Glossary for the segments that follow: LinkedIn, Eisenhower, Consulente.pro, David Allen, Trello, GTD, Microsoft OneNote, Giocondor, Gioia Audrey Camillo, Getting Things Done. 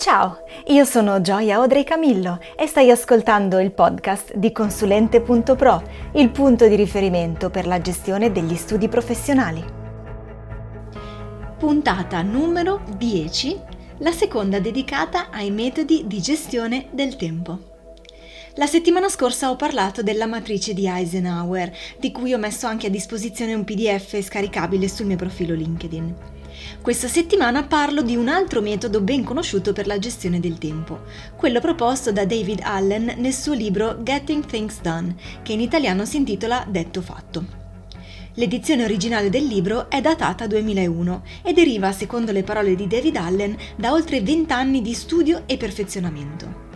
Ciao, io sono Gioia Audrey Camillo e stai ascoltando il podcast di Consulente.pro, il punto di riferimento per la gestione degli studi professionali. Puntata numero 10, la seconda dedicata ai metodi di gestione del tempo. La settimana scorsa ho parlato della matrice di Eisenhower, di cui ho messo anche a disposizione un PDF scaricabile sul mio profilo LinkedIn. Questa settimana parlo di un altro metodo ben conosciuto per la gestione del tempo, quello proposto da David Allen nel suo libro Getting Things Done, che in italiano si intitola Detto Fatto. L'edizione originale del libro è datata 2001 e deriva, secondo le parole di David Allen, da oltre 20 anni di studio e perfezionamento.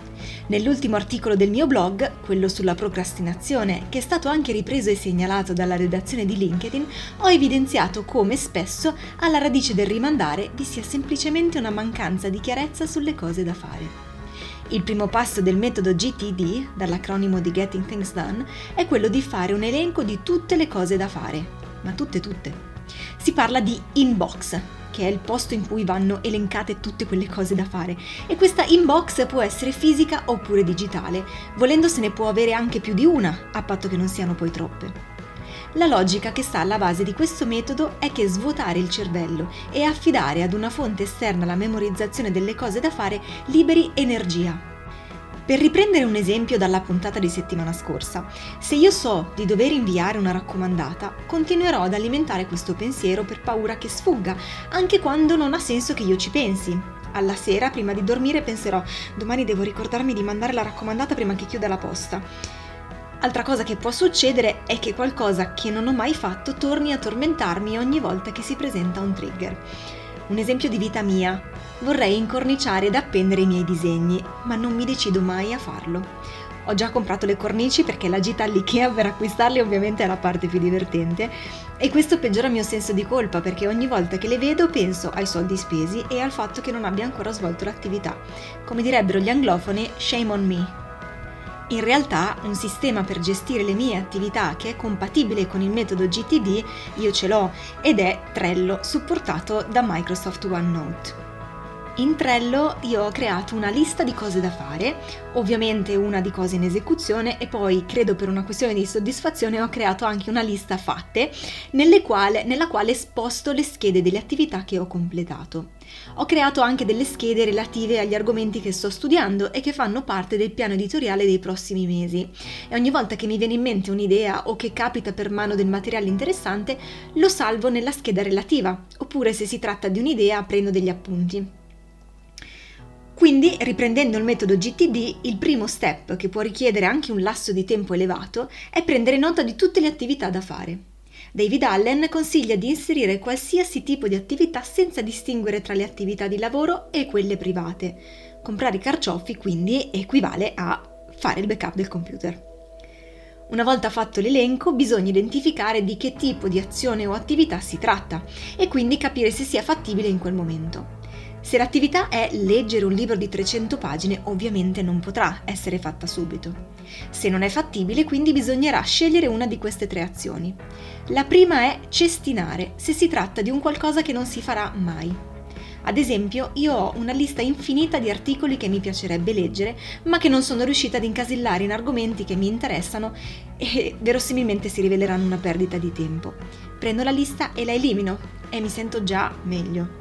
Nell'ultimo articolo del mio blog, quello sulla procrastinazione, che è stato anche ripreso e segnalato dalla redazione di LinkedIn, ho evidenziato come spesso alla radice del rimandare vi sia semplicemente una mancanza di chiarezza sulle cose da fare. Il primo passo del metodo GTD, dall'acronimo di Getting Things Done, è quello di fare un elenco di tutte le cose da fare, ma tutte. Si parla di inbox, che è il posto in cui vanno elencate tutte quelle cose da fare, e questa inbox può essere fisica oppure digitale, volendo se ne può avere anche più di una, a patto che non siano poi troppe. La logica che sta alla base di questo metodo è che svuotare il cervello e affidare ad una fonte esterna la memorizzazione delle cose da fare liberi energia. Per riprendere un esempio dalla puntata di settimana scorsa, se io so di dover inviare una raccomandata, continuerò ad alimentare questo pensiero per paura che sfugga, anche quando non ha senso che io ci pensi. Alla sera, prima di dormire, penserò: domani devo ricordarmi di mandare la raccomandata prima che chiuda la posta. Altra cosa che può succedere è che qualcosa che non ho mai fatto torni a tormentarmi ogni volta che si presenta un trigger. Un esempio di vita mia: vorrei incorniciare ed appendere i miei disegni, ma non mi decido mai a farlo. Ho già comprato le cornici perché la gita all'IKEA per acquistarle ovviamente è la parte più divertente, e questo peggiora il mio senso di colpa perché ogni volta che le vedo penso ai soldi spesi e al fatto che non abbia ancora svolto l'attività. Come direbbero gli anglofoni, shame on me. In realtà un sistema per gestire le mie attività che è compatibile con il metodo GTD io ce l'ho, ed è Trello, supportato da Microsoft OneNote. In Trello io ho creato una lista di cose da fare, ovviamente una di cose in esecuzione, e poi, credo per una questione di soddisfazione, ho creato anche una lista fatte nella quale sposto le schede delle attività che ho completato. Ho creato anche delle schede relative agli argomenti che sto studiando e che fanno parte del piano editoriale dei prossimi mesi, e ogni volta che mi viene in mente un'idea o che capita per mano del materiale interessante lo salvo nella scheda relativa, oppure se si tratta di un'idea prendo degli appunti. Quindi, riprendendo il metodo GTD, il primo step, che può richiedere anche un lasso di tempo elevato, è prendere nota di tutte le attività da fare. David Allen consiglia di inserire qualsiasi tipo di attività senza distinguere tra le attività di lavoro e quelle private. Comprare i carciofi, quindi, equivale a fare il backup del computer. Una volta fatto l'elenco, bisogna identificare di che tipo di azione o attività si tratta e quindi capire se sia fattibile in quel momento. Se l'attività è leggere un libro di 300 pagine, ovviamente non potrà essere fatta subito. Se non è fattibile, quindi bisognerà scegliere una di queste tre azioni. La prima è cestinare, se si tratta di un qualcosa che non si farà mai. Ad esempio, io ho una lista infinita di articoli che mi piacerebbe leggere, ma che non sono riuscita ad incasellare in argomenti che mi interessano e verosimilmente si riveleranno una perdita di tempo. Prendo la lista e la elimino e mi sento già meglio.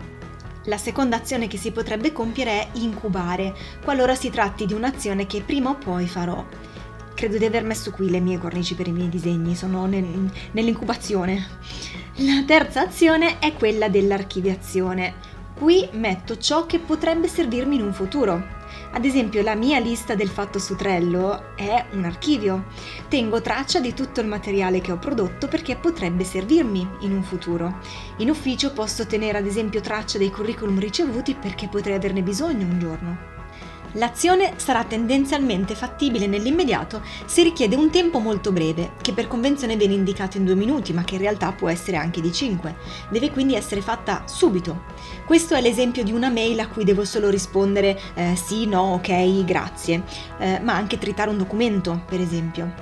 La seconda azione che si potrebbe compiere è incubare, qualora si tratti di un'azione che prima o poi farò. Credo di aver messo qui le mie cornici per i miei disegni, sono nell'incubazione. La terza azione è quella dell'archiviazione. Qui metto ciò che potrebbe servirmi in un futuro. Ad esempio, la mia lista del fatto su Trello è un archivio. Tengo traccia di tutto il materiale che ho prodotto perché potrebbe servirmi in un futuro. In ufficio posso tenere ad esempio traccia dei curriculum ricevuti perché potrei averne bisogno un giorno. L'azione sarà tendenzialmente fattibile nell'immediato se richiede un tempo molto breve, che per convenzione viene indicato in 2 minuti, ma che in realtà può essere anche di 5. Deve quindi essere fatta subito. Questo è l'esempio di una mail a cui devo solo rispondere sì, no, ok, grazie, ma anche tritare un documento, per esempio.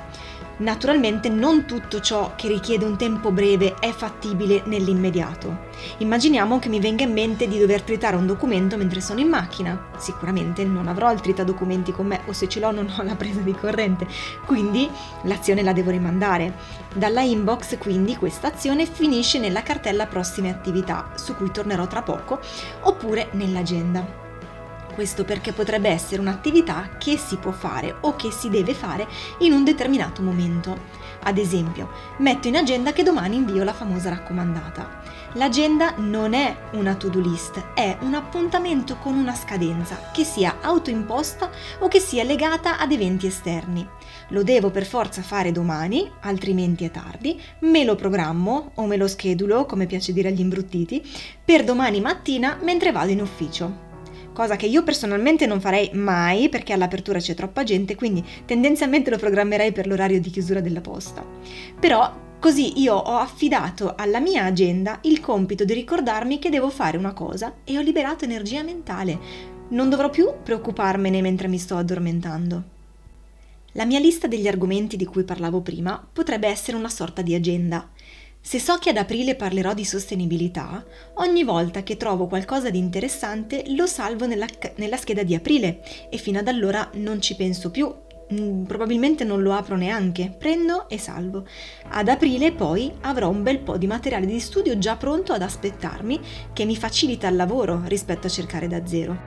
Naturalmente non tutto ciò che richiede un tempo breve è fattibile nell'immediato. Immaginiamo che mi venga in mente di dover tritare un documento mentre sono in macchina. Sicuramente non avrò il tritadocumenti con me, o se ce l'ho non ho la presa di corrente, quindi l'azione la devo rimandare. Dalla inbox quindi questa azione finisce nella cartella prossime attività, su cui tornerò tra poco, oppure nell'agenda. Questo perché potrebbe essere un'attività che si può fare o che si deve fare in un determinato momento. Ad esempio, metto in agenda che domani invio la famosa raccomandata. L'agenda non è una to-do list, è un appuntamento con una scadenza, che sia autoimposta o che sia legata ad eventi esterni. Lo devo per forza fare domani, altrimenti è tardi, me lo programmo o me lo schedulo, come piace dire agli imbruttiti, per domani mattina mentre vado in ufficio. Cosa che io personalmente non farei mai, perché all'apertura c'è troppa gente, quindi tendenzialmente lo programmerei per l'orario di chiusura della posta. Però così io ho affidato alla mia agenda il compito di ricordarmi che devo fare una cosa e ho liberato energia mentale. Non dovrò più preoccuparmene mentre mi sto addormentando. La mia lista degli argomenti di cui parlavo prima potrebbe essere una sorta di agenda. Se so che ad aprile parlerò di sostenibilità, ogni volta che trovo qualcosa di interessante lo salvo nella scheda di aprile e fino ad allora non ci penso più, probabilmente non lo apro neanche, prendo e salvo. Ad aprile poi avrò un bel po' di materiale di studio già pronto ad aspettarmi, che mi facilita il lavoro rispetto a cercare da zero.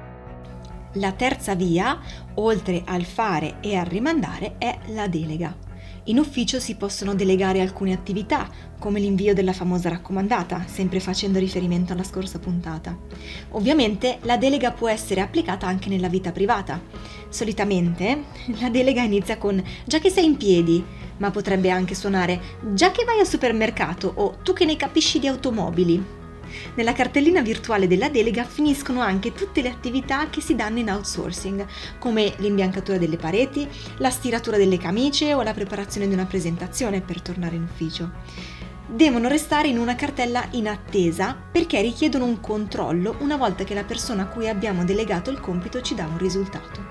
La terza via, oltre al fare e al rimandare, è la delega. In ufficio si possono delegare alcune attività, come l'invio della famosa raccomandata, sempre facendo riferimento alla scorsa puntata. Ovviamente la delega può essere applicata anche nella vita privata. Solitamente la delega inizia con "già che sei in piedi", ma potrebbe anche suonare "già che vai al supermercato" o "tu che ne capisci di automobili". Nella cartellina virtuale della delega finiscono anche tutte le attività che si danno in outsourcing, come l'imbiancatura delle pareti, la stiratura delle camicie o la preparazione di una presentazione per tornare in ufficio. Devono restare in una cartella in attesa perché richiedono un controllo una volta che la persona a cui abbiamo delegato il compito ci dà un risultato.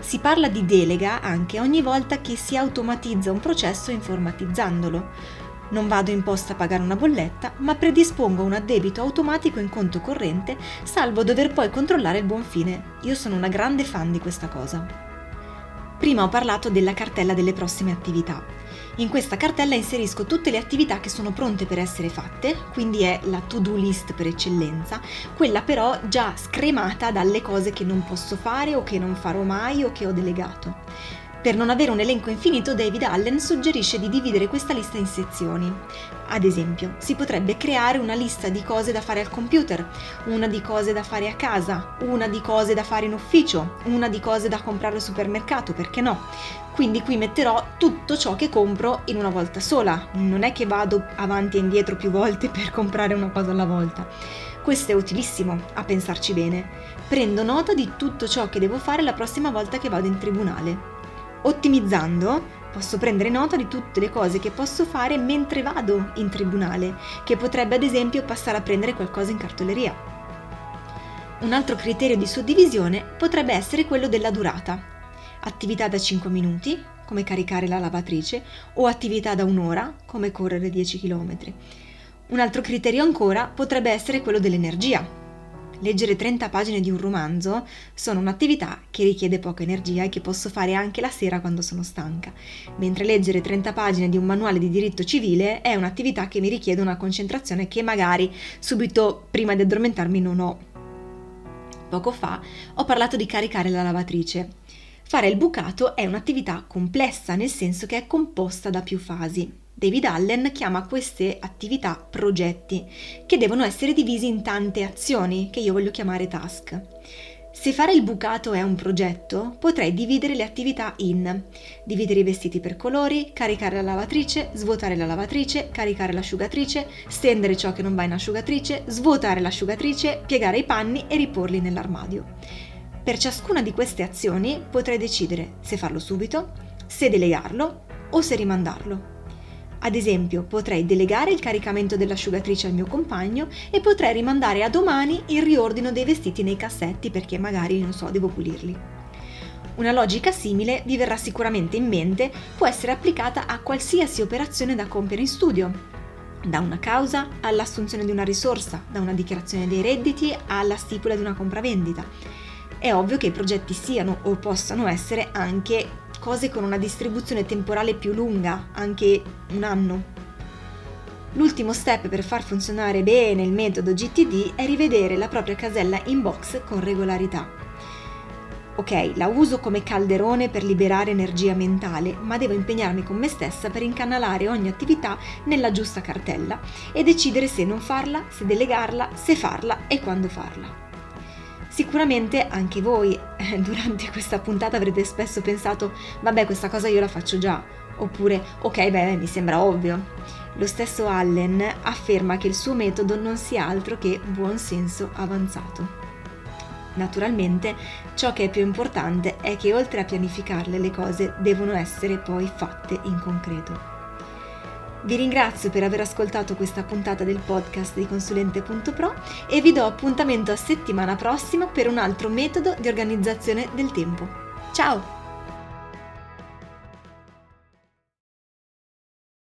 Si parla di delega anche ogni volta che si automatizza un processo informatizzandolo. Non vado in posta a pagare una bolletta, ma predispongo un addebito automatico in conto corrente, salvo dover poi controllare il buon fine. Io sono una grande fan di questa cosa. Prima ho parlato della cartella delle prossime attività. In questa cartella inserisco tutte le attività che sono pronte per essere fatte, quindi è la to-do list per eccellenza, quella però già scremata dalle cose che non posso fare o che non farò mai o che ho delegato. Per non avere un elenco infinito, David Allen suggerisce di dividere questa lista in sezioni. Ad esempio, si potrebbe creare una lista di cose da fare al computer, una di cose da fare a casa, una di cose da fare in ufficio, una di cose da comprare al supermercato, perché no? Quindi qui metterò tutto ciò che compro in una volta sola, non è che vado avanti e indietro più volte per comprare una cosa alla volta. Questo è utilissimo, a pensarci bene. Prendo nota di tutto ciò che devo fare la prossima volta che vado in tribunale. Ottimizzando, posso prendere nota di tutte le cose che posso fare mentre vado in tribunale, che potrebbe ad esempio passare a prendere qualcosa in cartoleria. Un altro criterio di suddivisione potrebbe essere quello della durata. Attività da 5 minuti, come caricare la lavatrice, o attività da un'ora, come correre 10 km. Un altro criterio ancora potrebbe essere quello dell'energia. Leggere 30 pagine di un romanzo sono un'attività che richiede poca energia e che posso fare anche la sera quando sono stanca, mentre leggere 30 pagine di un manuale di diritto civile è un'attività che mi richiede una concentrazione che magari subito prima di addormentarmi non ho. Poco fa ho parlato di caricare la lavatrice. Fare il bucato è un'attività complessa, nel senso che è composta da più fasi. David Allen chiama queste attività progetti, che devono essere divisi in tante azioni, che io voglio chiamare task. Se fare il bucato è un progetto, potrei dividere le attività in dividere i vestiti per colori, caricare la lavatrice, svuotare la lavatrice, caricare l'asciugatrice, stendere ciò che non va in asciugatrice, svuotare l'asciugatrice, piegare i panni e riporli nell'armadio. Per ciascuna di queste azioni potrei decidere se farlo subito, se delegarlo o se rimandarlo. Ad esempio, potrei delegare il caricamento dell'asciugatrice al mio compagno e potrei rimandare a domani il riordino dei vestiti nei cassetti perché magari, non so, devo pulirli. Una logica simile, vi verrà sicuramente in mente, può essere applicata a qualsiasi operazione da compiere in studio. Da una causa all'assunzione di una risorsa, da una dichiarazione dei redditi alla stipula di una compravendita. È ovvio che i progetti siano o possano essere anche cose con una distribuzione temporale più lunga, anche un anno. L'ultimo step per far funzionare bene il metodo GTD è rivedere la propria casella inbox con regolarità. Ok, la uso come calderone per liberare energia mentale, ma devo impegnarmi con me stessa per incanalare ogni attività nella giusta cartella e decidere se non farla, se delegarla, se farla e quando farla. Sicuramente anche voi durante questa puntata avrete spesso pensato «Vabbè, questa cosa io la faccio già», oppure «Ok, beh, mi sembra ovvio». Lo stesso Allen afferma che il suo metodo non sia altro che buon senso avanzato. Naturalmente, ciò che è più importante è che oltre a pianificarle, le cose devono essere poi fatte in concreto. Vi ringrazio per aver ascoltato questa puntata del podcast di Consulente.pro e vi do appuntamento a settimana prossima per un altro metodo di organizzazione del tempo. Ciao!